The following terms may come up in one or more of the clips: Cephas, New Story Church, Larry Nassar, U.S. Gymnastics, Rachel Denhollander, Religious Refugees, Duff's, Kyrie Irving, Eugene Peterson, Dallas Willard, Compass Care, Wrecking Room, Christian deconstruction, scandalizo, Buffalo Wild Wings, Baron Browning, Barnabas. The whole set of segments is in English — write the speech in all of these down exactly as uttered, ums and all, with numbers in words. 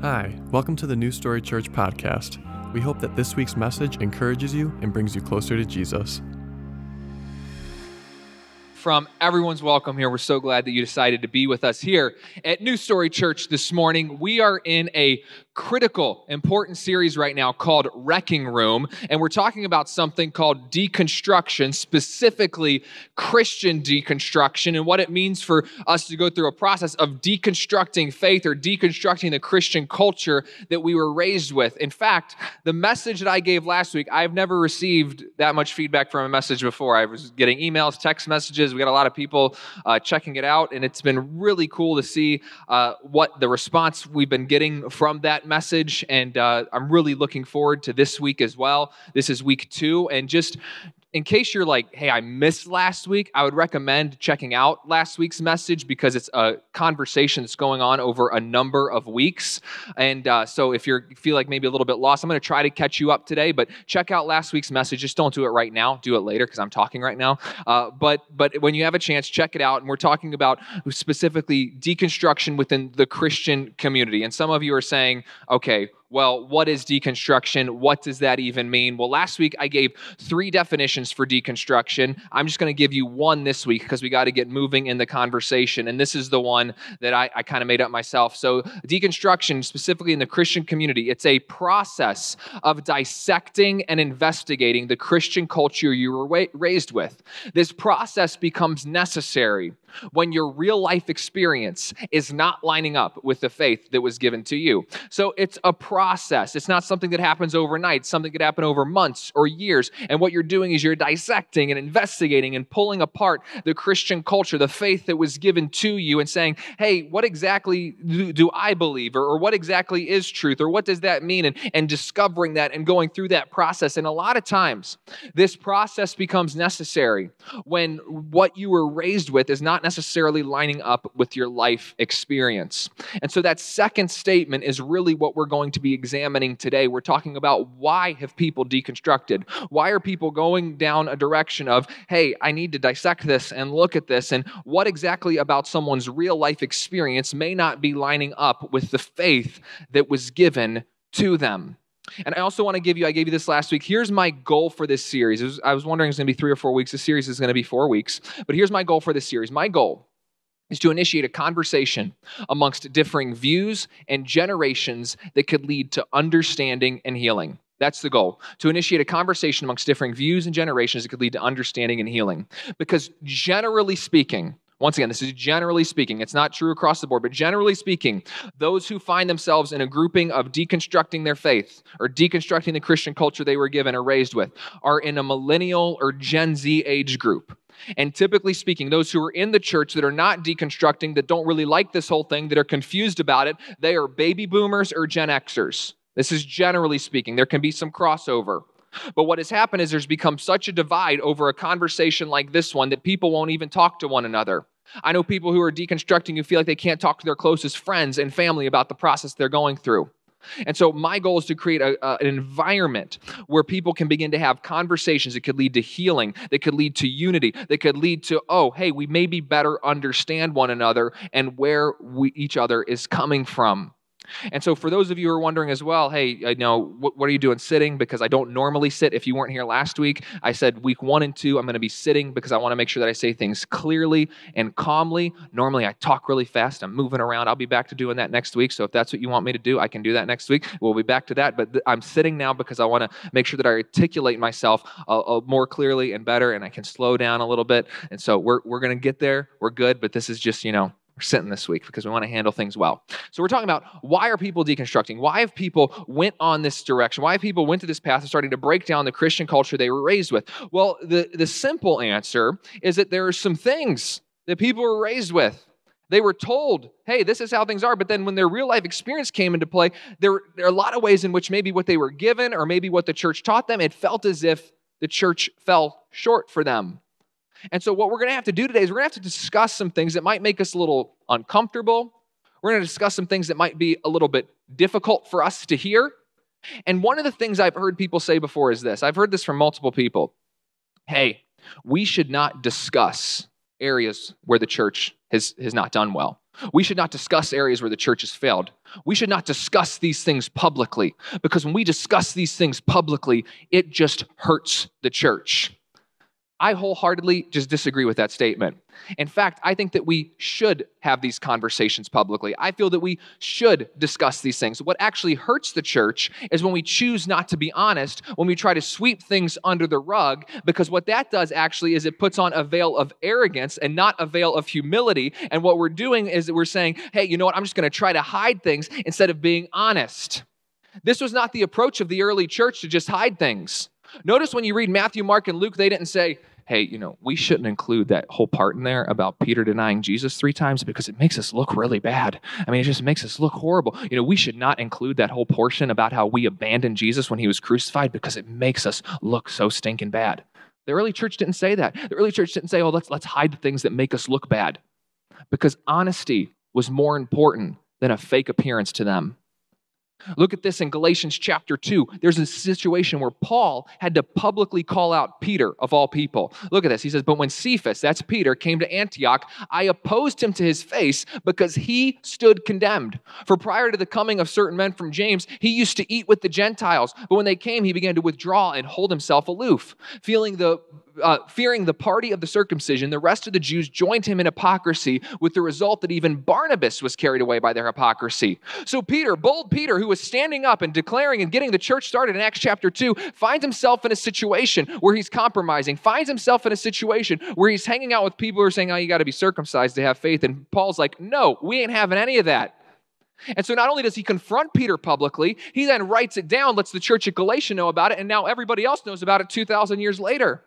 Hi, welcome to the New Story Church podcast. We hope that this week's message encourages you and brings you closer to Jesus. From everyone's welcome here. We're so glad that you decided to be with us here at New Story Church this morning. We are in a critical, important series right now called Wrecking Room, and we're talking about something called deconstruction, specifically Christian deconstruction, and what it means for us to go through a process of deconstructing faith or deconstructing the Christian culture that we were raised with. In fact, the message that I gave last week, I've never received that much feedback from a message before. I was getting emails, text messages. We got a lot of people uh, checking it out, and it's been really cool to see uh, what the response we've been getting from that message, and uh, I'm really looking forward to this week as well. This is week two, and just in case you're like, hey, I missed last week, I would recommend checking out last week's message because it's a conversation that's going on over a number of weeks. And uh, so if you feel like maybe a little bit lost, I'm going to try to catch you up today, but check out last week's message. Just don't do it right now. Do it later because I'm talking right now. Uh, but but when you have a chance, check it out. And we're talking about specifically deconstruction within the Christian community. And some of you are saying, okay, well, what is deconstruction? What does that even mean? Well, last week I gave three definitions for deconstruction. I'm just going to give you one this week because we got to get moving in the conversation. And this is the one that I, I kind of made up myself. So deconstruction, specifically in the Christian community, it's a process of dissecting and investigating the Christian culture you were wa- raised with. This process becomes necessary when your real life experience is not lining up with the faith that was given to you. So it's a process. It's not something that happens overnight. Something could happen over months or years. And what you're doing is you're dissecting and investigating and pulling apart the Christian culture, the faith that was given to you, and saying, hey, what exactly do, do I believe? Or, or what exactly is truth? Or what does that mean? And, and discovering that and going through that process. And a lot of times, this process becomes necessary when what you were raised with is not necessarily lining up with your life experience. And so that second statement is really what we're going to be examining today. We're talking about why have people deconstructed? Why are people going down a direction of, hey, I need to dissect this and look at this, and what exactly about someone's real life experience may not be lining up with the faith that was given to them? And I also want to give you, I gave you this last week, here's my goal for this series. It was, I was wondering if it's going to be three or four weeks. This series is going to be four weeks. But here's my goal for this series. My goal is to initiate a conversation amongst differing views and generations that could lead to understanding and healing. That's the goal, to initiate a conversation amongst differing views and generations that could lead to understanding and healing. Because generally speaking, once again, this is generally speaking. It's not true across the board, but generally speaking, those who find themselves in a grouping of deconstructing their faith or deconstructing the Christian culture they were given or raised with are in a millennial or Gen Z age group. And typically speaking, those who are in the church that are not deconstructing, that don't really like this whole thing, that are confused about it, they are baby boomers or Gen Xers. This is generally speaking. There can be some crossover. But what has happened is there's become such a divide over a conversation like this one that people won't even talk to one another. I know people who are deconstructing who feel like they can't talk to their closest friends and family about the process they're going through. And so my goal is to create a, a, an environment where people can begin to have conversations that could lead to healing, that could lead to unity, that could lead to, oh, hey, we maybe better understand one another and where we, each other is coming from. And so for those of you who are wondering as well, hey, I know, what, what are you doing sitting? Because I don't normally sit. If you weren't here last week, I said week one and two, I'm going to be sitting because I want to make sure that I say things clearly and calmly. Normally I talk really fast. I'm moving around. I'll be back to doing that next week. So if that's what you want me to do, I can do that next week. We'll be back to that. But th- I'm sitting now because I want to make sure that I articulate myself uh, uh, more clearly and better, and I can slow down a little bit. And so we're we're going to get there. We're good. But this is just, you know, we're sitting this week because we want to handle things well. So we're talking about why are people deconstructing? Why have people went on this direction? Why have people went to this path of starting to break down the Christian culture they were raised with? Well, the, the simple answer is that there are some things that people were raised with. They were told, hey, this is how things are. But then when their real life experience came into play, there, there are a lot of ways in which maybe what they were given or maybe what the church taught them, it felt as if the church fell short for them. And so what we're going to have to do today is we're going to have to discuss some things that might make us a little uncomfortable. We're going to discuss some things that might be a little bit difficult for us to hear. And one of the things I've heard people say before is this. I've heard this from multiple people. Hey, we should not discuss areas where the church has, has not done well. We should not discuss areas where the church has failed. We should not discuss these things publicly, because when we discuss these things publicly, it just hurts the church. I wholeheartedly just disagree with that statement. In fact, I think that we should have these conversations publicly. I feel that we should discuss these things. What actually hurts the church is when we choose not to be honest, when we try to sweep things under the rug, because what that does actually is it puts on a veil of arrogance and not a veil of humility. And what we're doing is that we're saying, hey, you know what? I'm just going to try to hide things instead of being honest. This was not the approach of the early church to just hide things. Notice when you read Matthew, Mark, and Luke, they didn't say, hey, you know, we shouldn't include that whole part in there about Peter denying Jesus three times because it makes us look really bad. I mean, it just makes us look horrible. You know, we should not include that whole portion about how we abandoned Jesus when he was crucified because it makes us look so stinking bad. The early church didn't say that. The early church didn't say, oh, let's, let's hide the things that make us look bad, because honesty was more important than a fake appearance to them. Look at this in Galatians chapter two. There's a situation where Paul had to publicly call out Peter, of all people. Look at this. He says, but when Cephas, that's Peter, came to Antioch, I opposed him to his face because he stood condemned. For prior to the coming of certain men from James, he used to eat with the Gentiles. But when they came, he began to withdraw and hold himself aloof. Feeling the, uh, fearing the party of the circumcision, the rest of the Jews joined him in hypocrisy, with the result that even Barnabas was carried away by their hypocrisy. So Peter, bold Peter, who was standing up and declaring and getting the church started in Acts chapter two, finds himself in a situation where he's compromising, finds himself in a situation where he's hanging out with people who are saying, oh, you got to be circumcised to have faith. And Paul's like, no, we ain't having any of that. And so not only does he confront Peter publicly, he then writes it down, lets the church at Galatia know about it, and now everybody else knows about it two thousand years later.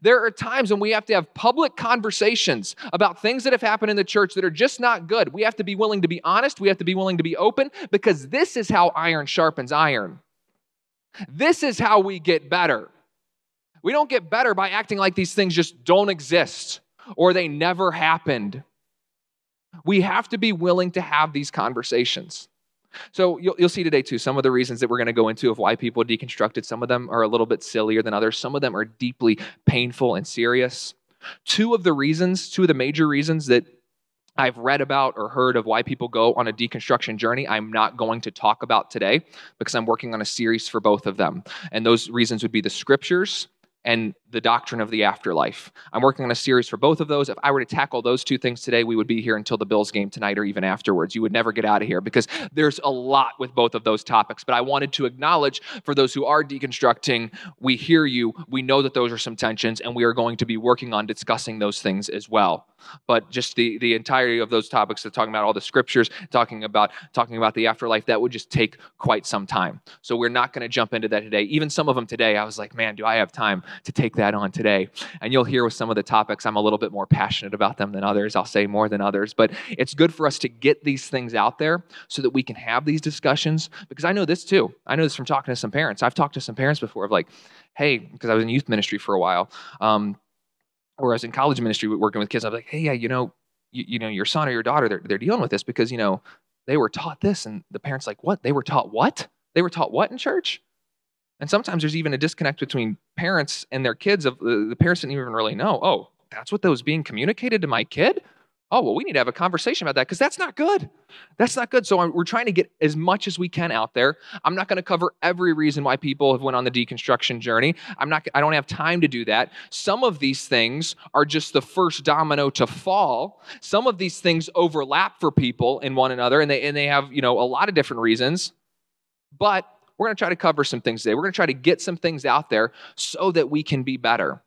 There are times when we have to have public conversations about things that have happened in the church that are just not good. We have to be willing to be honest. We have to be willing to be open, because this is how iron sharpens iron. This is how we get better. We don't get better by acting like these things just don't exist or they never happened. We have to be willing to have these conversations. So you'll, you'll see today too, some of the reasons that we're going to go into of why people deconstructed. Some of them are a little bit sillier than others. Some of them are deeply painful and serious. Two of the reasons, two of the major reasons that I've read about or heard of why people go on a deconstruction journey, I'm not going to talk about today because I'm working on a series for both of them. And those reasons would be the scriptures and the doctrine of the afterlife. I'm working on a series for both of those. If I were to tackle those two things today, we would be here until the Bills game tonight or even afterwards. You would never get out of here because there's a lot with both of those topics. But I wanted to acknowledge for those who are deconstructing, we hear you, we know that those are some tensions, and we are going to be working on discussing those things as well. But just the, the entirety of those topics, so talking about all the scriptures, talking about, talking about the afterlife, that would just take quite some time. So we're not going to jump into that today. Even some of them today, I was like, man, do I have time to take that on today? And you'll hear with some of the topics, I'm a little bit more passionate about them than others. I'll say more than others, but it's good for us to get these things out there so that we can have these discussions, because I know this too. I know this from talking to some parents. I've talked to some parents before of like, hey, because I was in youth ministry for a while, um, or I was in college ministry working with kids. I was like, hey, yeah, you know, you, you know, your son or your daughter, they're, they're dealing with this because, you know, they were taught this. And the parents like, what? They were taught what? They were taught what in church? And sometimes there's even a disconnect between parents and their kids. Of uh, the parents didn't even really know, oh, that's what that was being communicated to my kid? Oh, well, we need to have a conversation about that because that's not good. That's not good. So I'm, we're trying to get as much as we can out there. I'm not going to cover every reason why people have went on the deconstruction journey. I'm not, I don't have time to do that. Some of these things are just the first domino to fall. Some of these things overlap for people in one another, and they, and they have, you know, a lot of different reasons. But we're going to try to cover some things today. We're going to try to get some things out there so that we can be better,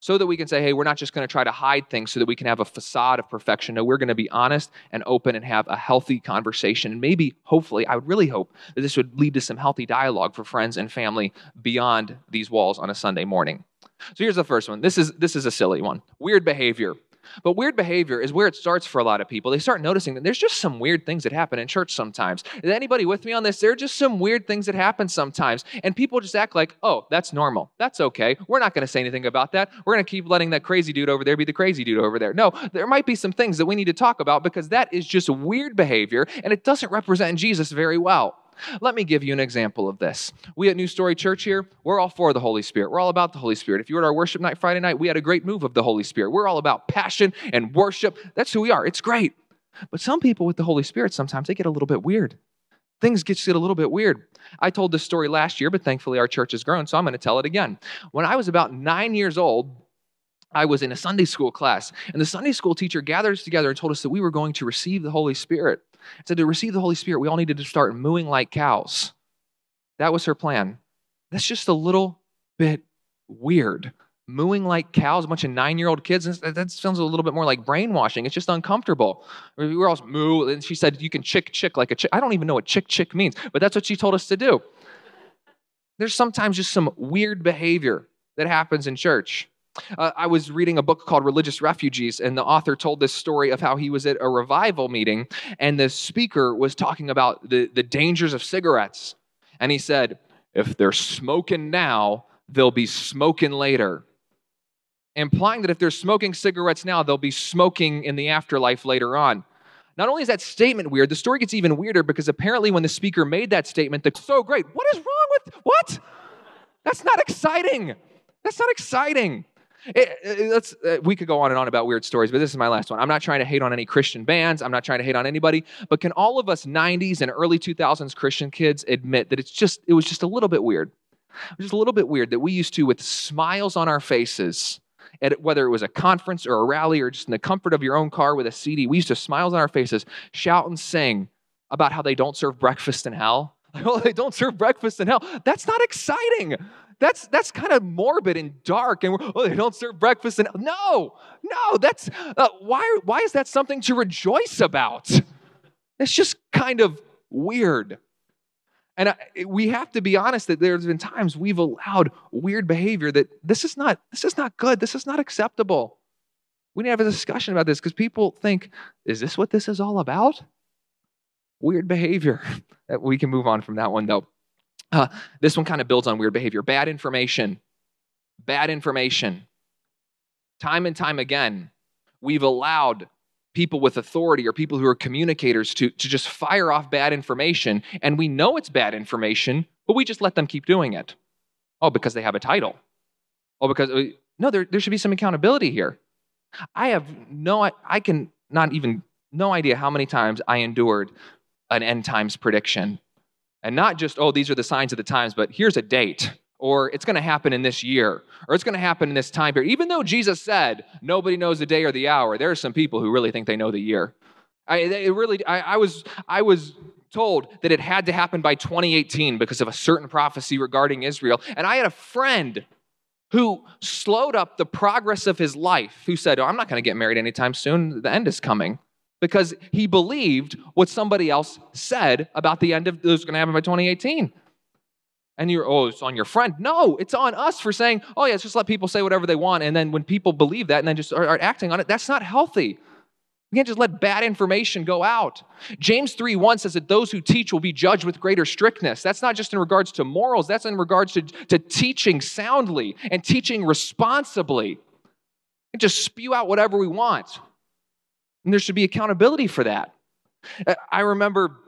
so that we can say, hey, we're not just going to try to hide things so that we can have a facade of perfection. No, we're going to be honest and open and have a healthy conversation. And maybe, hopefully, I would really hope that this would lead to some healthy dialogue for friends and family beyond these walls on a Sunday morning. So here's the first one. This is, this is a silly one. Weird behavior. But weird behavior is where it starts for a lot of people. They start noticing that there's just some weird things that happen in church sometimes. Is anybody with me on this? There are just some weird things that happen sometimes. And people just act like, oh, that's normal. That's okay. We're not going to say anything about that. We're going to keep letting that crazy dude over there be the crazy dude over there. No, there might be some things that we need to talk about because that is just weird behavior and it doesn't represent Jesus very well. Let me give you an example of this. We at New Story Church here, we're all for the Holy Spirit. We're all about the Holy Spirit. If you were at our worship night Friday night, we had a great move of the Holy Spirit. We're all about passion and worship. That's who we are. It's great. But some people with the Holy Spirit, sometimes they get a little bit weird. Things get, get a little bit weird. I told this story last year, but thankfully our church has grown, so I'm going to tell it again. When I was about nine years old, I was in a Sunday school class, and the Sunday school teacher gathered us together and told us that we were going to receive the Holy Spirit. He said to receive the Holy Spirit, we all needed to start mooing like cows. That was her plan. That's just a little bit weird. Mooing like cows, a bunch of nine-year-old kids, that sounds a little bit more like brainwashing. It's just uncomfortable. We were all moo, and she said, you can chick-chick like a chick. I don't even know what chick-chick means, but that's what she told us to do. There's sometimes just some weird behavior that happens in church. Uh, I was reading a book called Religious Refugees, and the author told this story of how he was at a revival meeting, and the speaker was talking about the, the dangers of cigarettes. And he said, if they're smoking now, they'll be smoking later. Implying that if they're smoking cigarettes now, they'll be smoking in the afterlife later on. Not only is that statement weird, the story gets even weirder because apparently when the speaker made that statement, the so great, what is wrong with, what? That's not exciting. That's not exciting. It, it, let's, uh, we could go on and on about weird stories, but this is my last one. I'm not trying to hate on any Christian bands. I'm not trying to hate on anybody, but can all of us nineties and early two thousands Christian kids admit that it's just, it was just a little bit weird. It was just a little bit weird that we used to, with smiles on our faces, at whether it was a conference or a rally or just in the comfort of your own car with a C D, we used to smiles on our faces, shout and sing about how they don't serve breakfast in hell. Well, they don't serve breakfast in hell. That's not exciting. That's that's kind of morbid and dark. And we're, oh, they don't serve breakfast in hell. No, no. That's uh, why. Why is that something to rejoice about? It's just kind of weird. And I, we have to be honest that there's been times we've allowed weird behavior that this is not this is not good. This is not acceptable. We need to have a discussion about this because people think, is this what this is all about? Weird behavior. We can move on from that one, though. Uh, this one kind of builds on weird behavior. Bad information. Bad information. Time and time again, we've allowed people with authority or people who are communicators to, to just fire off bad information, and we know it's bad information, but we just let them keep doing it. Oh, because they have a title. Oh, because... No, there, there should be some accountability here. I have no... I, I can not even... No idea how many times I endured an end times prediction. And not just, oh, these are the signs of the times, but here's a date, or it's going to happen in this year, or it's going to happen in this time period. Even though Jesus said, nobody knows the day or the hour, there are some people who really think they know the year. I, it really, I, I was, I was told that it had to happen by twenty eighteen because of a certain prophecy regarding Israel. And I had a friend who slowed up the progress of his life, who said, oh, I'm not going to get married anytime soon. The end is coming. Because he believed what somebody else said about the end of it was going to happen by twenty eighteen. And you're, oh, it's on your friend. No, it's on us for saying, oh, yeah, let's just let people say whatever they want. And then when people believe that and then just are acting on it, that's not healthy. You can't just let bad information go out. James three one says that those who teach will be judged with greater strictness. That's not just in regards to morals. That's in regards to, to teaching soundly and teaching responsibly. And just spew out whatever we want. And there should be accountability for that. I remember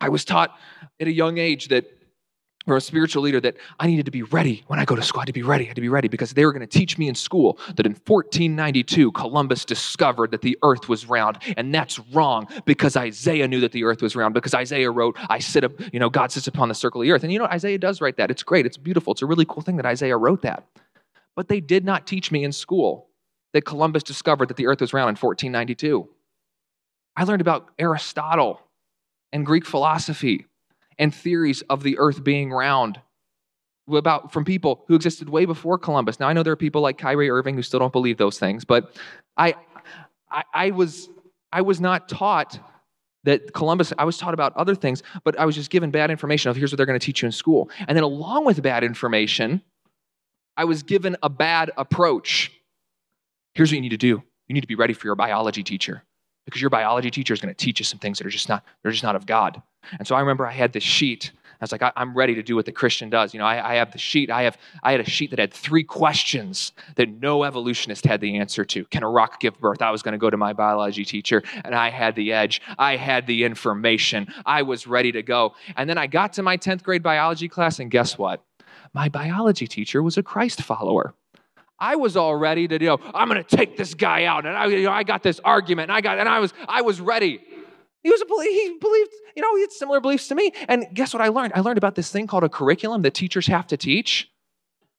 I was taught at a young age that, from a spiritual leader, that I needed to be ready when I go to school. I had to be ready. I had to be ready because they were going to teach me in school that in fourteen ninety-two, Columbus discovered that the earth was round. And that's wrong because Isaiah knew that the earth was round because Isaiah wrote, I sit up, you know, God sits upon the circle of the earth. And you know, Isaiah does write that. It's great. It's beautiful. It's a really cool thing that Isaiah wrote that. But they did not teach me in school that Columbus discovered that the earth was round in fourteen ninety-two. I learned about Aristotle and Greek philosophy and theories of the earth being round about from people who existed way before Columbus. Now, I know there are people like Kyrie Irving who still don't believe those things, but I, I, I, was, I was not taught that Columbus, I was taught about other things, but I was just given bad information of here's what they're going to teach you in school. And then along with bad information, I was given a bad approach. Here's what you need to do. You need to be ready for your biology teacher because your biology teacher is going to teach you some things that are just not, they're just not of God. And so I remember I had this sheet. I was like, I, I'm ready to do what the Christian does. You know, I, I have the sheet. I have, I had a sheet that had three questions that no evolutionist had the answer to. Can a rock give birth? I was going to go to my biology teacher and I had the edge. I had the information. I was ready to go. And then I got to my tenth grade biology class and guess what? My biology teacher was a Christ follower. I was all ready to, you know, I'm going to take this guy out, and I, you know, I got this argument, and I got, and I was, I was ready. He was a he believed, you know, he had similar beliefs to me. And guess what I learned? I learned about this thing called a curriculum that teachers have to teach,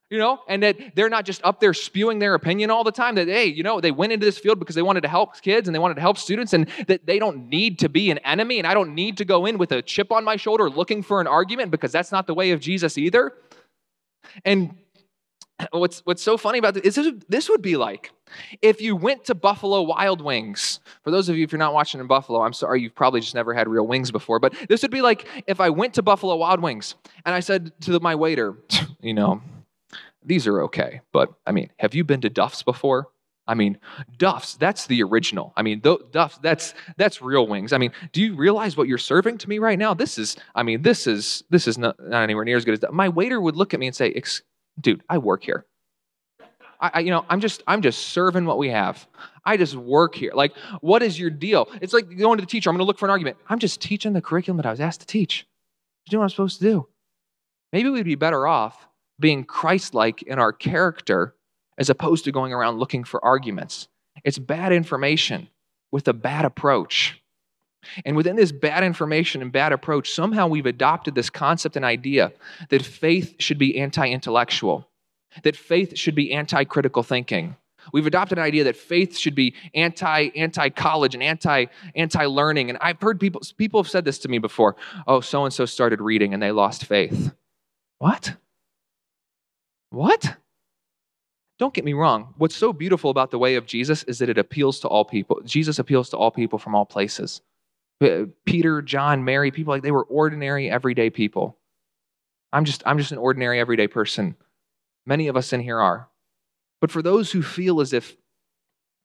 you know, and that they're not just up there spewing their opinion all the time. That hey, you know, they went into this field because they wanted to help kids and they wanted to help students, and that they don't need to be an enemy, and I don't need to go in with a chip on my shoulder looking for an argument, because that's not the way of Jesus either. And What's what's so funny about this is this would be like if you went to Buffalo Wild Wings. For those of you, if you're not watching in Buffalo, I'm sorry, you've probably just never had real wings before. But this would be like if I went to Buffalo Wild Wings and I said to my waiter, you know, these are okay. But, I mean, have you been to Duff's before? I mean, Duff's, that's the original. I mean, th- Duff's, that's that's real wings. I mean, do you realize what you're serving to me right now? This is, I mean, this is, this is not, not anywhere near as good as that. My waiter would look at me and say, excuse dude, I work here. I, I, you know, I'm just, I'm just serving what we have. I just work here. Like, what is your deal? It's like going to the teacher. I'm going to look for an argument. I'm just teaching the curriculum that I was asked to teach. I'm doing what I'm supposed to do. Maybe we'd be better off being Christ-like in our character as opposed to going around looking for arguments. It's bad information with a bad approach. And within this bad information and bad approach, somehow we've adopted this concept and idea that faith should be anti-intellectual, that faith should be anti-critical thinking. We've adopted an idea that faith should be anti, anti-college and anti, anti-learning. And I've heard people, people have said this to me before. Oh, so-and-so started reading and they lost faith. What? What? Don't get me wrong. What's so beautiful about the way of Jesus is that it appeals to all people. Jesus appeals to all people from all places. Peter, John, Mary, people like they were ordinary, everyday people. I'm just, I'm just an ordinary, everyday person. Many of us in here are. But for those who feel as if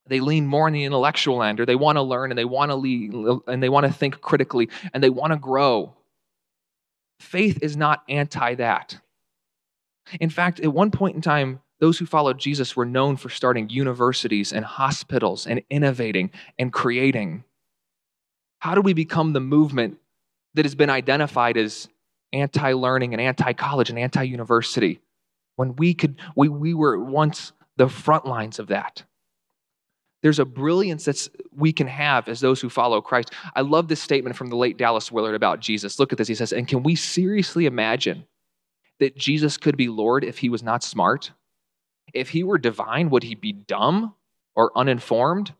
they lean more on the intellectual end, or they want to learn and they want to lead, and they want to think critically and they want to grow, faith is not anti that. In fact, at one point in time, those who followed Jesus were known for starting universities and hospitals and innovating and creating. How do we become the movement that has been identified as anti-learning and anti-college and anti-university when we could we we were once the front lines of that? There's a brilliance that we can have as those who follow Christ. I love this statement from the late Dallas Willard about Jesus. Look at this. He says, "And can we seriously imagine that Jesus could be Lord if he was not smart? If he were divine, would he be dumb or uninformed?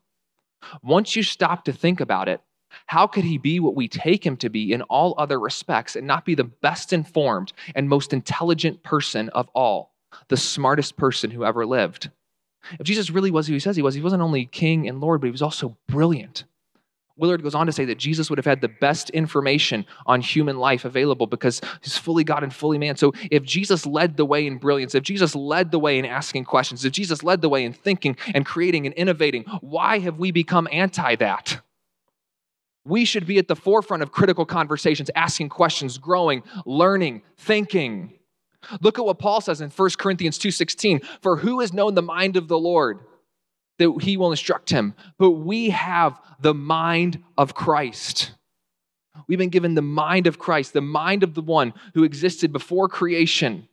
Once you stop to think about it, how could he be what we take him to be in all other respects and not be the best informed and most intelligent person of all, the smartest person who ever lived?" If Jesus really was who he says he was, he wasn't only king and Lord, but he was also brilliant. Willard goes on to say that Jesus would have had the best information on human life available because he's fully God and fully man. So if Jesus led the way in brilliance, if Jesus led the way in asking questions, if Jesus led the way in thinking and creating and innovating, why have we become anti that? We should be at the forefront of critical conversations, asking questions, growing, learning, thinking. Look at what Paul says in First Corinthians two sixteen, "For who has known the mind of the Lord that he will instruct him? But we have the mind of Christ." We've been given the mind of Christ, the mind of the one who existed before creation,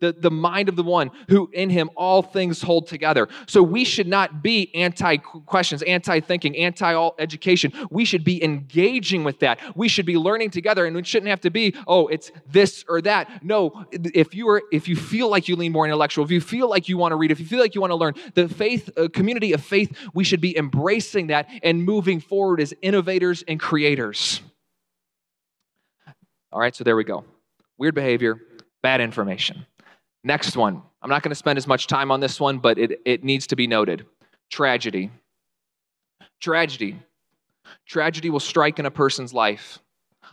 the, the mind of the one who in him all things hold together. So we should not be anti-questions, anti-thinking, anti-all education. We should be engaging with that. We should be learning together, and it shouldn't have to be, oh, it's this or that. No, if you are, if you feel like you lean more intellectual, if you feel like you want to read, if you feel like you want to learn, the faith, uh, community of faith, we should be embracing that and moving forward as innovators and creators. All right, so there we go. Weird behavior, bad information. Next one. I'm not going to spend as much time on this one, but it, it needs to be noted. Tragedy. Tragedy. Tragedy will strike in a person's life.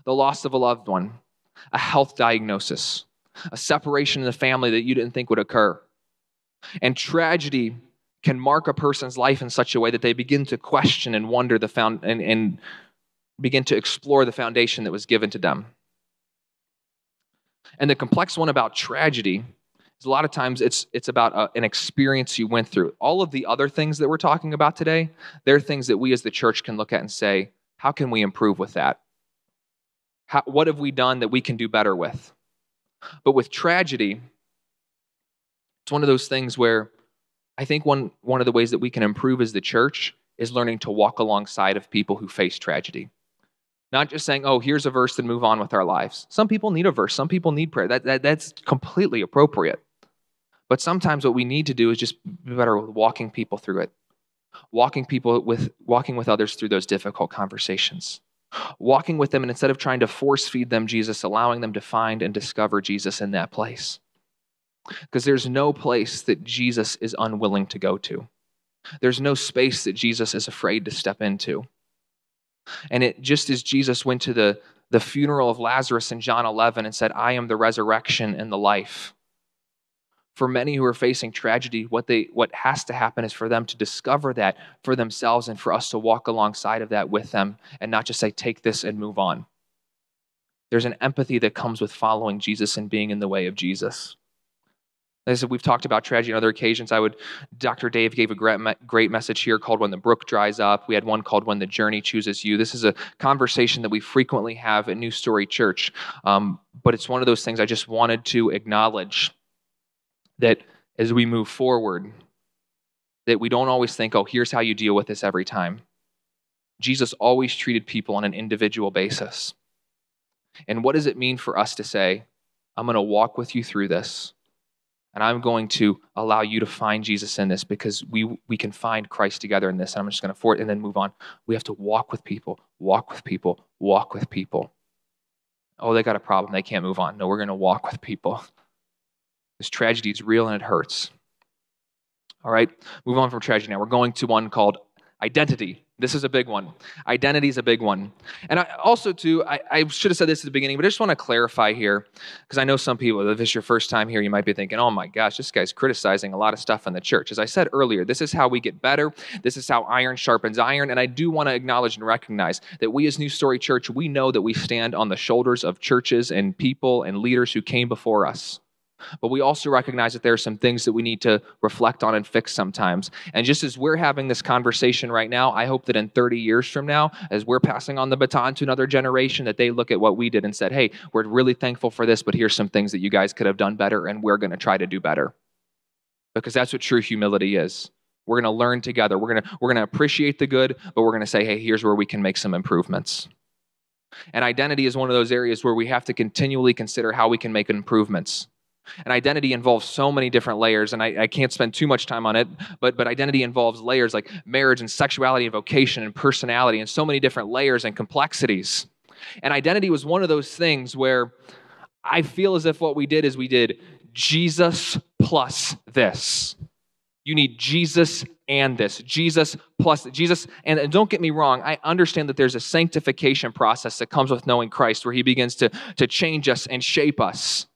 The loss of a loved one, a health diagnosis, a separation in the family that you didn't think would occur. And tragedy can mark a person's life in such a way that they begin to question and wonder the found and, and begin to explore the foundation that was given to them. And the complex one about tragedy, a lot of times it's it's about a, an experience you went through. All of the other things that we're talking about today, they're things that we as the church can look at and say, how can we improve with that? How, what have we done that we can do better with? But with tragedy, it's one of those things where I think one, one of the ways that we can improve as the church is learning to walk alongside of people who face tragedy. Not just saying, oh, here's a verse and move on with our lives. Some people need a verse. Some people need prayer. That, that, that's completely appropriate. But sometimes what we need to do is just be better with walking people through it. Walking people with, walking with others through those difficult conversations. Walking with them, and instead of trying to force feed them Jesus, allowing them to find and discover Jesus in that place. Because there's no place that Jesus is unwilling to go to. There's no space that Jesus is afraid to step into. And it just as Jesus went to the, the funeral of Lazarus in John eleven and said, I am the resurrection and the life. For many who are facing tragedy, what they what has to happen is for them to discover that for themselves and for us to walk alongside of that with them and not just say, take this and move on. There's an empathy that comes with following Jesus and being in the way of Jesus. As we've talked about tragedy on other occasions, I would, Doctor Dave gave a great, great message here called When the Brook Dries Up. We had one called When the Journey Chooses You. This is a conversation that we frequently have at New Story Church, um, but it's one of those things I just wanted to acknowledge that as we move forward, that we don't always think, oh, here's how you deal with this every time. Jesus always treated people on an individual basis. And what does it mean for us to say, I'm going to walk with you through this? And I'm going to allow you to find Jesus in this because we we can find Christ together in this. And I'm just going to forward and then move on. We have to walk with people, walk with people, walk with people. Oh, they got a problem. They can't move on. No, we're going to walk with people. This tragedy is real and it hurts. All right, move on from tragedy now. We're going to one called identity. This is a big one. Identity is a big one. And I also, too, I, I should have said this at the beginning, but I just want to clarify here, because I know some people, if it's your first time here, you might be thinking, oh my gosh, this guy's criticizing a lot of stuff in the church. As I said earlier, this is how we get better. This is how iron sharpens iron. And I do want to acknowledge and recognize that we as New Story Church, we know that we stand on the shoulders of churches and people and leaders who came before us. But we also recognize that there are some things that we need to reflect on and fix sometimes. And just as we're having this conversation right now, I hope that in thirty years from now, as we're passing on the baton to another generation, that they look at what we did and said, hey, we're really thankful for this, but here's some things that you guys could have done better, and we're going to try to do better. Because that's what true humility is. We're going to learn together. We're going to, we're going to appreciate the good, but we're going to say, hey, here's where we can make some improvements. And identity is one of those areas where we have to continually consider how we can make improvements. And identity involves so many different layers, and I, I can't spend too much time on it, but, but identity involves layers like marriage and sexuality and vocation and personality and so many different layers and complexities. And identity was one of those things where I feel as if what we did is we did Jesus plus this. You need Jesus and this, Jesus plus Jesus. And, and don't get me wrong, I understand that there's a sanctification process that comes with knowing Christ where he begins to, to change us and shape us.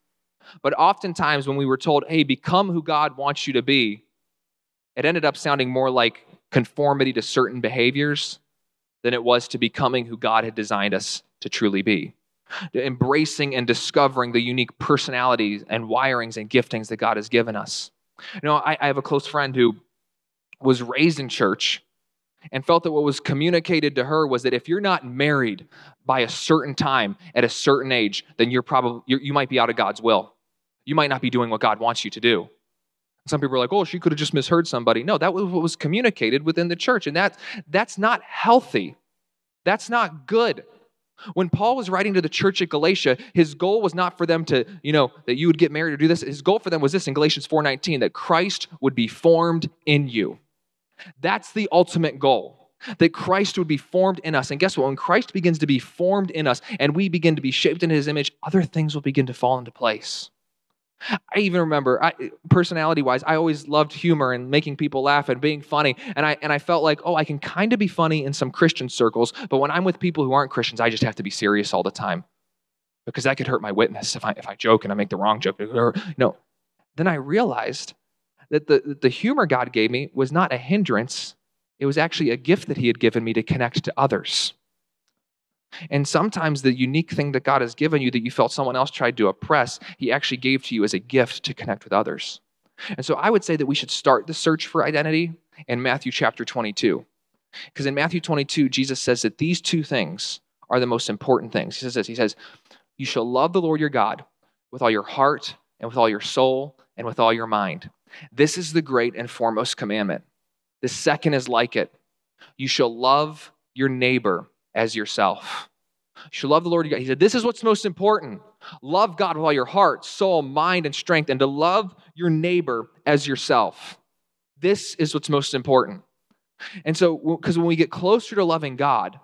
But oftentimes when we were told, hey, become who God wants you to be, it ended up sounding more like conformity to certain behaviors than it was to becoming who God had designed us to truly be. Embracing and discovering the unique personalities and wirings and giftings that God has given us. You know, I, I have a close friend who was raised in church and felt that what was communicated to her was that if you're not married by a certain time at a certain age, then you're probably, you're, you might be out of God's will. You might not be doing what God wants you to do. Some people are like, oh, she could have just misheard somebody. No, that was what was communicated within the church. And that, that's not healthy. That's not good. When Paul was writing to the church at Galatia, his goal was not for them to, you know, that you would get married or do this. His goal for them was this in Galatians four nineteen, that Christ would be formed in you. That's the ultimate goal. That Christ would be formed in us. And guess what? When Christ begins to be formed in us and we begin to be shaped into his image, other things will begin to fall into place. I even remember, I, personality-wise, I always loved humor and making people laugh and being funny. And I and I felt like, oh, I can kind of be funny in some Christian circles, but when I'm with people who aren't Christians, I just have to be serious all the time because that could hurt my witness if I if I joke and I make the wrong joke. No. Then I realized that the, the humor God gave me was not a hindrance. It was actually a gift that he had given me to connect to others. And sometimes the unique thing that God has given you that you felt someone else tried to oppress, he actually gave to you as a gift to connect with others. And so I would say that we should start the search for identity in Matthew chapter twenty-two. Because in Matthew twenty-two, Jesus says that these two things are the most important things. He says this, he says, you shall love the Lord your God with all your heart and with all your soul and with all your mind. This is the great and foremost commandment. The second is like it. You shall love your neighbor as yourself. You shall love the Lord your God. He said, this is what's most important. Love God with all your heart, soul, mind, and strength, and to love your neighbor as yourself. This is what's most important. And so, because when we get closer to loving God,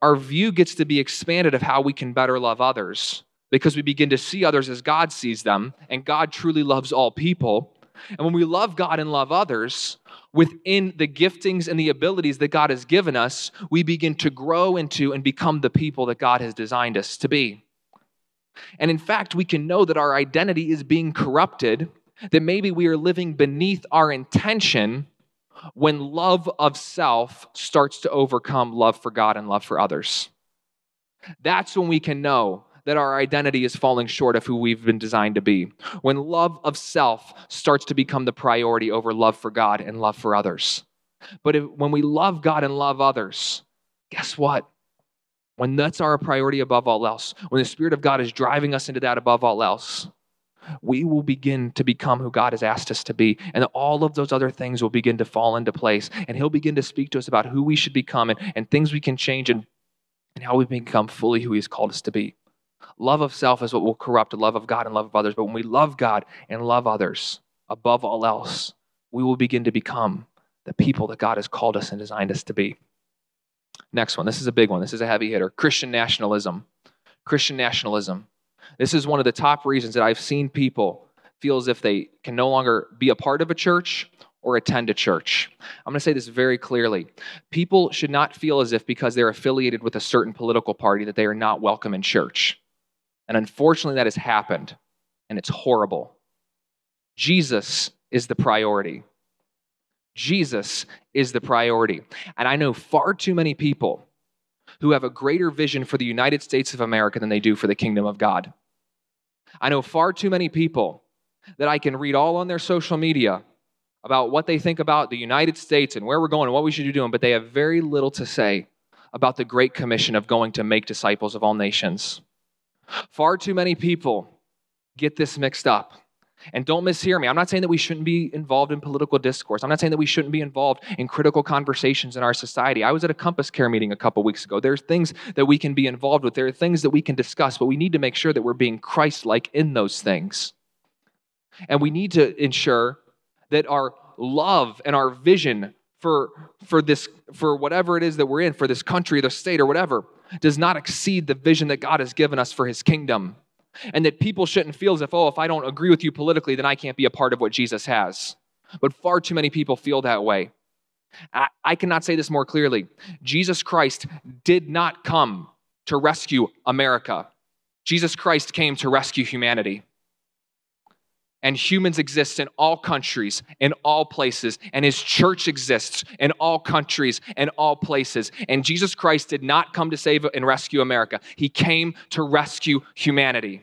our view gets to be expanded of how we can better love others, because we begin to see others as God sees them, and God truly loves all people. And when we love God and love others within the giftings and the abilities that God has given us, we begin to grow into and become the people that God has designed us to be. And in fact, we can know that our identity is being corrupted, that maybe we are living beneath our intention when love of self starts to overcome love for God and love for others. That's when we can know that our identity is falling short of who we've been designed to be. When love of self starts to become the priority over love for God and love for others. But if, when we love God and love others, guess what? When that's our priority above all else, when the Spirit of God is driving us into that above all else, we will begin to become who God has asked us to be. And all of those other things will begin to fall into place. And he'll begin to speak to us about who we should become and, and things we can change and, and how we become fully who he's called us to be. Love of self is what will corrupt the love of God and love of others. But when we love God and love others above all else, we will begin to become the people that God has called us and designed us to be. Next one. This is a big one. This is a heavy hitter. Christian nationalism. Christian nationalism. This is one of the top reasons that I've seen people feel as if they can no longer be a part of a church or attend a church. I'm going to say this very clearly. People should not feel as if because they're affiliated with a certain political party that they are not welcome in church. And unfortunately, that has happened, and it's horrible. Jesus is the priority. Jesus is the priority. And I know far too many people who have a greater vision for the United States of America than they do for the kingdom of God. I know far too many people that I can read all on their social media about what they think about the United States and where we're going and what we should be doing, but they have very little to say about the Great Commission of going to make disciples of all nations. Far too many people get this mixed up. And don't mishear me. I'm not saying that we shouldn't be involved in political discourse. I'm not saying that we shouldn't be involved in critical conversations in our society. I was at a Compass Care meeting a couple weeks ago. There's things that we can be involved with. There are things that we can discuss, but we need to make sure that we're being Christ-like in those things. And we need to ensure that our love and our vision for, for, this, for whatever it is that we're in, for this country, the state, or whatever, does not exceed the vision that God has given us for his kingdom. And that people shouldn't feel as if, oh, if I don't agree with you politically, then I can't be a part of what Jesus has. But far too many people feel that way. I, I cannot say this more clearly. Jesus Christ did not come to rescue America. Jesus Christ came to rescue humanity. And humans exist in all countries, in all places. And his church exists in all countries, in all places. And Jesus Christ did not come to save and rescue America. He came to rescue humanity.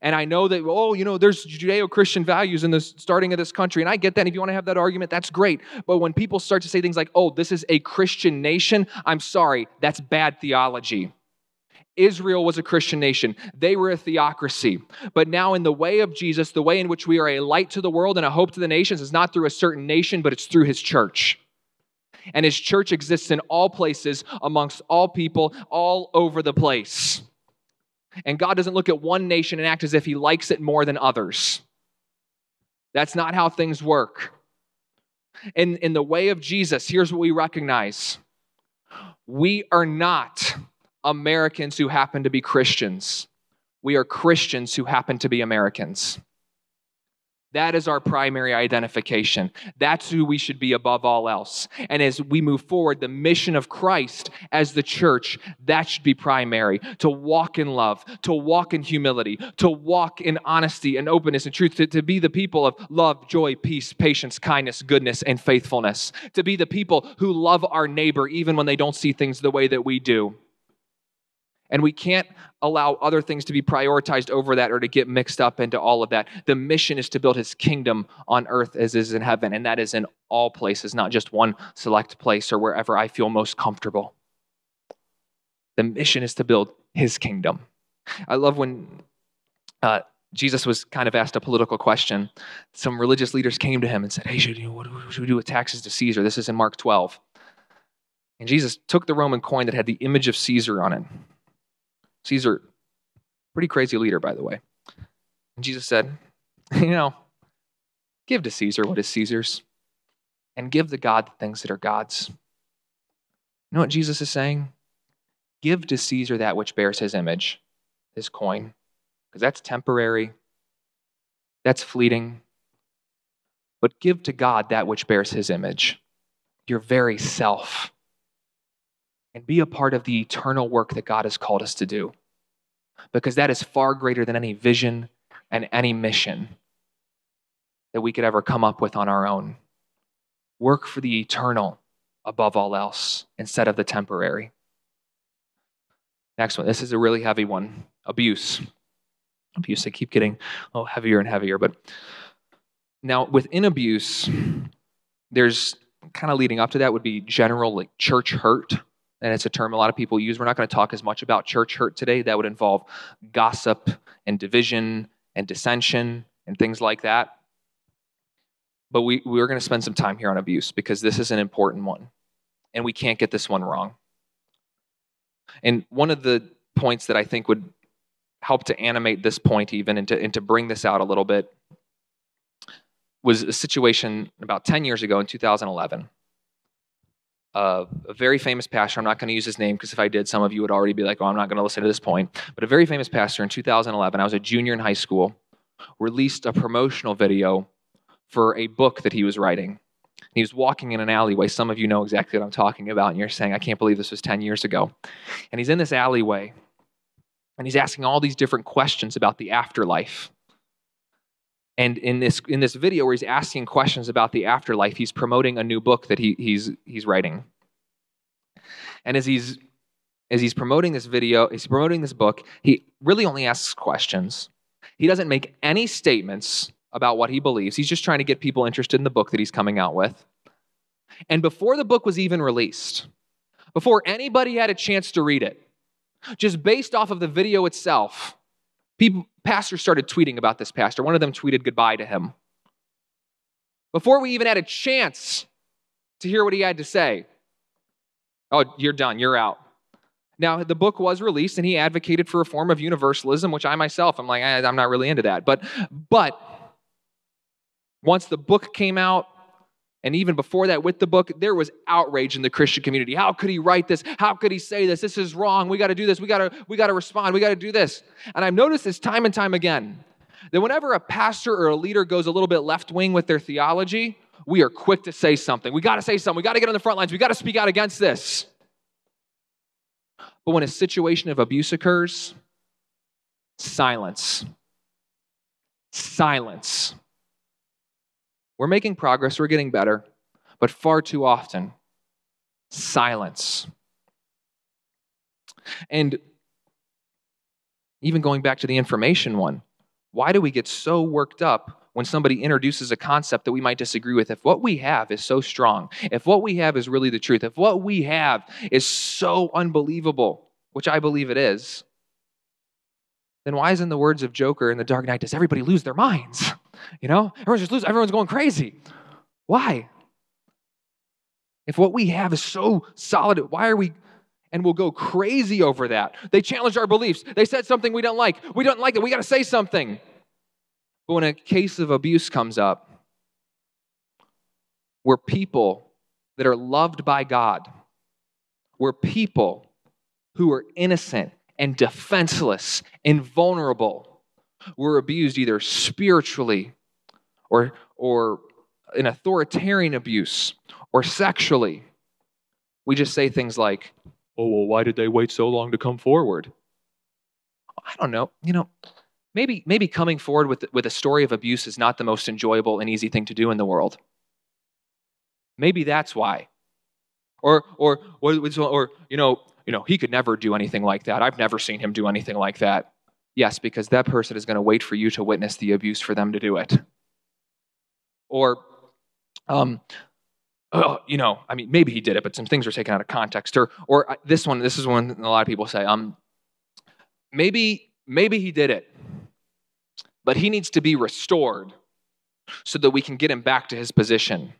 And I know that, oh, you know, there's Judeo-Christian values in the starting of this country. And I get that. And if you want to have that argument, that's great. But when people start to say things like, oh, this is a Christian nation, I'm sorry, that's bad theology. Israel was a Christian nation. They were a theocracy. But now in the way of Jesus, the way in which we are a light to the world and a hope to the nations is not through a certain nation, but it's through his church. And his church exists in all places, amongst all people, all over the place. And God doesn't look at one nation and act as if he likes it more than others. That's not how things work. In, in the way of Jesus, here's what we recognize. We are not Americans who happen to be Christians. We are Christians who happen to be Americans. That is our primary identification. That's who we should be above all else. And as we move forward, the mission of Christ as the church, that should be primary. To walk in love, to walk in humility, to walk in honesty and openness and truth, to, to be the people of love, joy, peace, patience, kindness, goodness, and faithfulness. To be the people who love our neighbor even when they don't see things the way that we do. And we can't allow other things to be prioritized over that or to get mixed up into all of that. The mission is to build his kingdom on earth as is in heaven, and that is in all places, not just one select place or wherever I feel most comfortable. The mission is to build his kingdom. I love when uh, Jesus was kind of asked a political question. Some religious leaders came to him and said, hey, should, you know, what should we do with taxes to Caesar? This is in Mark twelve. And Jesus took the Roman coin that had the image of Caesar on it. Caesar, pretty crazy leader, by the way. And Jesus said, you know, give to Caesar what is Caesar's, and give to God the things that are God's. You know what Jesus is saying? Give to Caesar that which bears his image, his coin, because that's temporary, that's fleeting. But give to God that which bears his image, your very self, and be a part of the eternal work that God has called us to do, because that is far greater than any vision and any mission that we could ever come up with on our own. Work for the eternal above all else instead of the temporary. Next one. This is a really heavy one. Abuse. Abuse. They keep getting oh, heavier and heavier. But now within abuse, there's kind of leading up to that would be general like church hurt. And it's a term a lot of people use. We're not going to talk as much about church hurt today. That would involve gossip and division and dissension and things like that. But we, we're going to spend some time here on abuse because this is an important one. And we can't get this one wrong. And one of the points that I think would help to animate this point even and to, and to bring this out a little bit was a situation about ten years ago in two thousand eleven. Uh, a very famous pastor, I'm not going to use his name because if I did, some of you would already be like, oh, I'm not going to listen to this point. But a very famous pastor in two thousand eleven, I was a junior in high school, released a promotional video for a book that he was writing. He was walking in an alleyway. Some of you know exactly what I'm talking about, and you're saying, I can't believe this was ten years ago. And he's in this alleyway, and he's asking all these different questions about the afterlife. And in this in this video where he's asking questions about the afterlife, he's promoting a new book that he he's he's writing. And as he's as he's promoting this video, he's promoting this book, he really only asks questions. He doesn't make any statements about what he believes. He's just trying to get people interested in the book that he's coming out with. And before the book was even released, before anybody had a chance to read it, just based off of the video itself, people, pastors started tweeting about this pastor. One of them tweeted goodbye to him. Before we even had a chance to hear what he had to say, oh, you're done, you're out. Now, the book was released, and he advocated for a form of universalism, which I myself, I'm like, I'm not really into that. But, but... Once the book came out, and even before that with the book, there was outrage in the Christian community. How could he write this? How could he say this? This is wrong. We got to do this. We got to we got to respond. We got to do this. And I've noticed this time and time again, that whenever a pastor or a leader goes a little bit left-wing with their theology, we are quick to say something. We got to say something. We got to get on the front lines. We got to speak out against this. But when a situation of abuse occurs, silence. Silence. We're making progress, we're getting better, but far too often, silence. And even going back to the information one, why do we get so worked up when somebody introduces a concept that we might disagree with if what we have is so strong, if what we have is really the truth, if what we have is so unbelievable, which I believe it is, then why is in the words of Joker in The Dark Knight, does everybody lose their minds? You know, everyone's just losing, everyone's going crazy. Why? If what we have is so solid, why are we, and we'll go crazy over that. They challenged our beliefs. They said something we don't like. We don't like it. We got to say something. But when a case of abuse comes up, we're people that are loved by God. We're people who are innocent and defenseless and vulnerable. We're abused either spiritually or or in authoritarian abuse or sexually. We just say things like, oh, well, why did they wait so long to come forward? I don't know. You know, maybe maybe coming forward with, with a story of abuse is not the most enjoyable and easy thing to do in the world. Maybe that's why. Or, or, or, or you know, you know, he could never do anything like that. I've never seen him do anything like that. Yes, because that person is going to wait for you to witness the abuse for them to do it. Or, um, oh, you know, I mean, maybe he did it, but some things are taken out of context. Or, or I, this one, this is one a lot of people say. Um, maybe, maybe he did it, but he needs to be restored so that we can get him back to his position.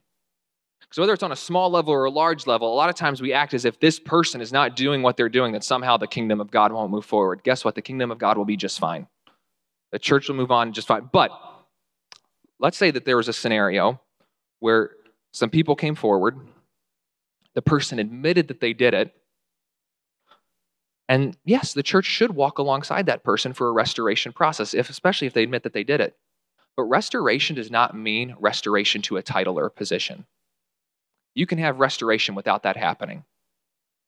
So whether it's on a small level or a large level, a lot of times we act as if this person is not doing what they're doing, that somehow the kingdom of God won't move forward. Guess what? The kingdom of God will be just fine. The church will move on just fine. But let's say that there was a scenario where some people came forward, the person admitted that they did it, and yes, the church should walk alongside that person for a restoration process, if, especially if they admit that they did it. But restoration does not mean restoration to a title or a position. You can have restoration without that happening.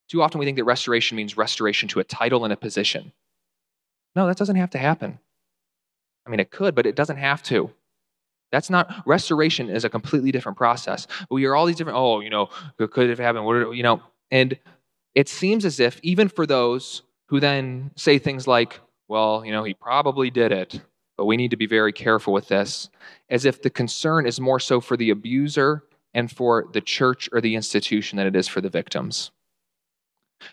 Too often we think that restoration means restoration to a title and a position. No, that doesn't have to happen. I mean, it could, but it doesn't have to. That's not, restoration is a completely different process. We are all these different, oh, you know, could it have happened? What, you know, and it seems as if even for those who then say things like, well, you know, he probably did it, but we need to be very careful with this, as if the concern is more so for the abuser and for the church or the institution than it is for the victims.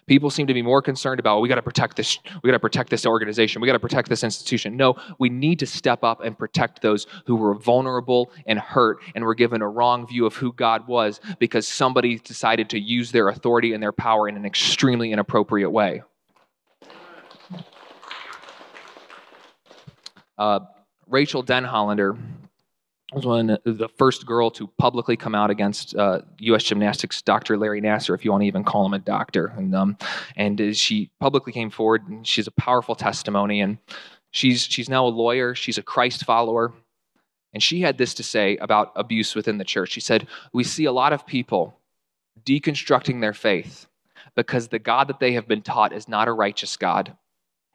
People seem to be more concerned about, well, we got to protect this, we got to protect this organization, we got to protect this institution. No, we need to step up and protect those who were vulnerable and hurt and were given a wrong view of who God was because somebody decided to use their authority and their power in an extremely inappropriate way. Uh, Rachel Denhollander was one of the first girl to publicly come out against uh, U S Gymnastics Doctor Larry Nassar, if you want to even call him a doctor. And um, and she publicly came forward, and she's a powerful testimony. And she's she's now a lawyer. She's a Christ follower. And she had this to say about abuse within the church. She said, we see a lot of people deconstructing their faith because the God that they have been taught is not a righteous God,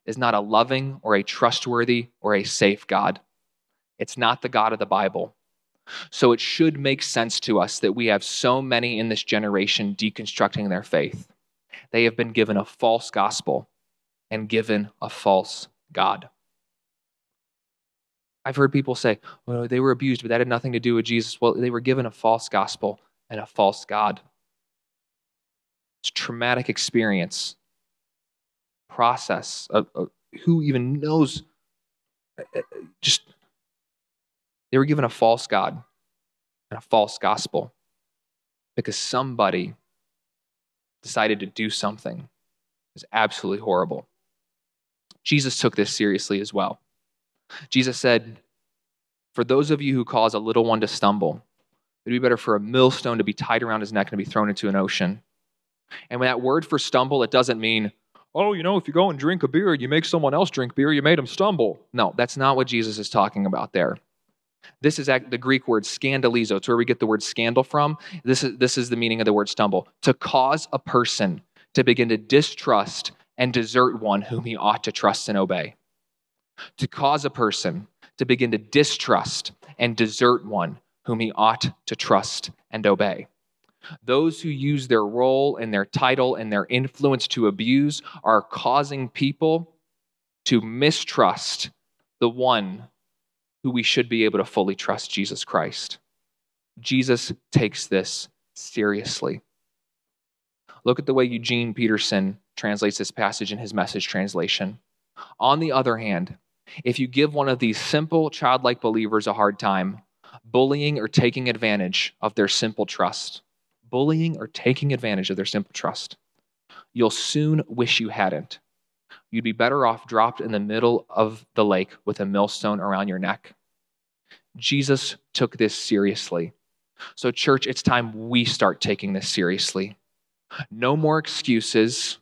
is not a loving or a trustworthy or a safe God. It's not the God of the Bible. So it should make sense to us that we have so many in this generation deconstructing their faith. They have been given a false gospel and given a false God. I've heard people say, well, they were abused, but that had nothing to do with Jesus. Well, they were given a false gospel and a false God. It's a traumatic experience, process of, of who even knows, just... They were given a false God and a false gospel because somebody decided to do something. It was absolutely horrible. Jesus took this seriously as well. Jesus said, for those of you who cause a little one to stumble, it would be better for a millstone to be tied around his neck and to be thrown into an ocean. And when that word for stumble, it doesn't mean, oh, you know, if you go and drink a beer, you make someone else drink beer, you made them stumble. No, that's not what Jesus is talking about there. This is the Greek word scandalizo. It's where we get the word scandal from. This is, this is the meaning of the word stumble. To cause a person to begin to distrust and desert one whom he ought to trust and obey. To cause a person to begin to distrust and desert one whom he ought to trust and obey. Those who use their role and their title and their influence to abuse are causing people to mistrust the one who we should be able to fully trust, Jesus Christ. Jesus takes this seriously. Look at the way Eugene Peterson translates this passage in his Message translation. On the other hand, if you give one of these simple, childlike believers a hard time, bullying or taking advantage of their simple trust, bullying or taking advantage of their simple trust, you'll soon wish you hadn't. You'd be better off dropped in the middle of the lake with a millstone around your neck. Jesus took this seriously. So church, it's time we start taking this seriously. No more excuses.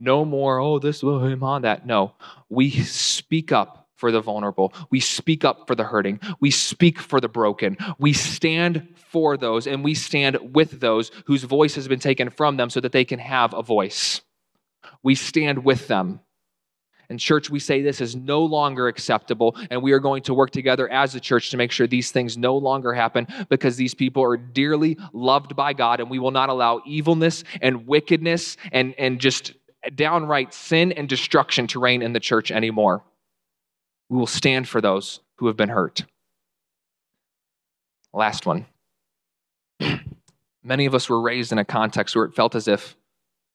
No more, oh, this will him on that. No, we speak up for the vulnerable. We speak up for the hurting. We speak for the broken. We stand for those, and we stand with those whose voice has been taken from them so that they can have a voice. We stand with them. And church, we say this is no longer acceptable, and we are going to work together as a church to make sure these things no longer happen because these people are dearly loved by God, and we will not allow evilness and wickedness and, and just downright sin and destruction to reign in the church anymore. We will stand for those who have been hurt. Last one. Many of us were raised in a context where it felt as if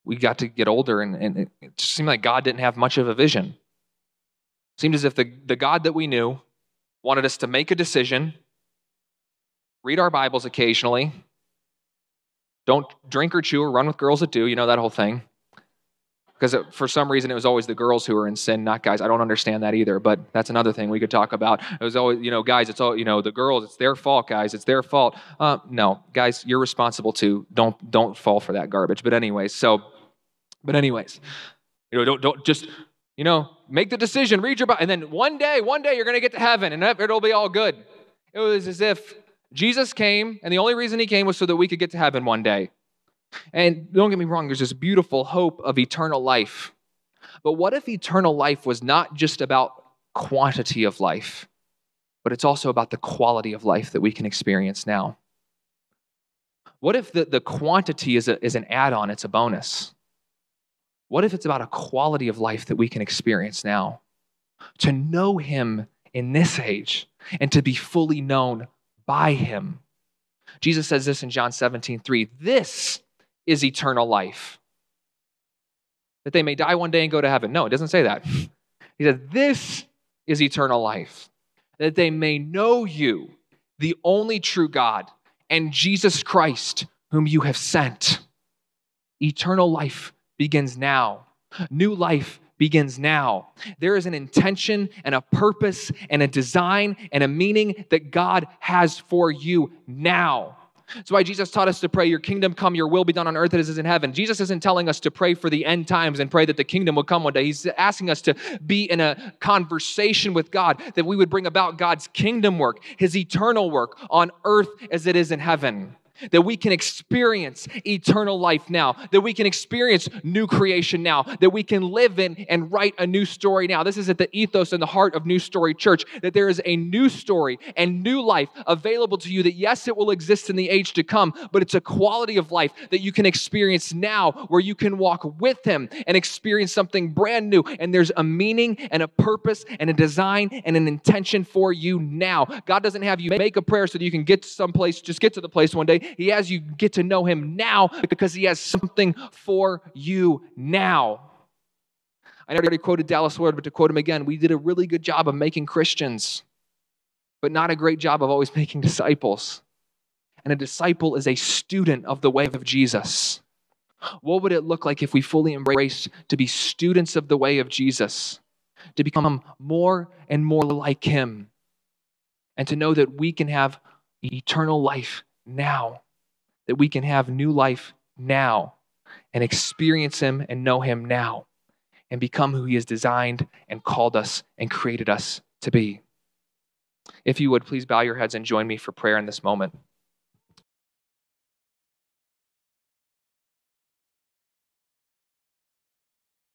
we got to get older, and, and it just seemed like God didn't have much of a vision. It seemed as if the, the God that we knew wanted us to make a decision, read our Bibles occasionally, don't drink or chew or run with girls that do, you know, that whole thing. Because for some reason, it was always the girls who were in sin, not guys. I don't understand that either, but that's another thing we could talk about. It was always, you know, guys, it's all, you know, the girls, it's their fault, guys, it's their fault. Uh, no, guys, you're responsible too. Don't don't fall for that garbage. But anyways, so, but anyways, you know, don't don't just, you know, make the decision, read your Bible, and then one day, one day, you're gonna get to heaven, and it'll be all good. It was as if Jesus came, and the only reason he came was so that we could get to heaven one day. And don't get me wrong, there's this beautiful hope of eternal life. But what if eternal life was not just about quantity of life, but it's also about the quality of life that we can experience now? What if the, the quantity is, a, is an add-on, it's a bonus? What if it's about a quality of life that we can experience now? To know him in this age and to be fully known by him. Jesus says this in John seventeen three, this is eternal life, that they may die one day and go to heaven. No, it doesn't say that. He says, this is eternal life, that they may know you, the only true God, and Jesus Christ, whom you have sent. Eternal life begins now. New life begins now. There is an intention and a purpose and a design and a meaning that God has for you now. That's why Jesus taught us to pray, your kingdom come, your will be done on earth as it is in heaven. Jesus isn't telling us to pray for the end times and pray that the kingdom will come one day. He's asking us to be in a conversation with God, that we would bring about God's kingdom work, his eternal work on earth as it is in heaven. That we can experience eternal life now, that we can experience new creation now, that we can live in and write a new story now. This is at the ethos and the heart of New Story Church, that there is a new story and new life available to you, that yes, it will exist in the age to come, but it's a quality of life that you can experience now where you can walk with him and experience something brand new. And there's a meaning and a purpose and a design and an intention for you now. God doesn't have you make a prayer so that you can get to someplace, just get to the place one day. He has you get to know him now because he has something for you now. I already quoted Dallas Willard, but to quote him again, we did a really good job of making Christians, but not a great job of always making disciples. And a disciple is a student of the way of Jesus. What would it look like if we fully embraced to be students of the way of Jesus, to become more and more like him, and to know that we can have eternal life now, that we can have new life now and experience him and know him now and become who he has designed and called us and created us to be. If you would, please bow your heads and join me for prayer in this moment.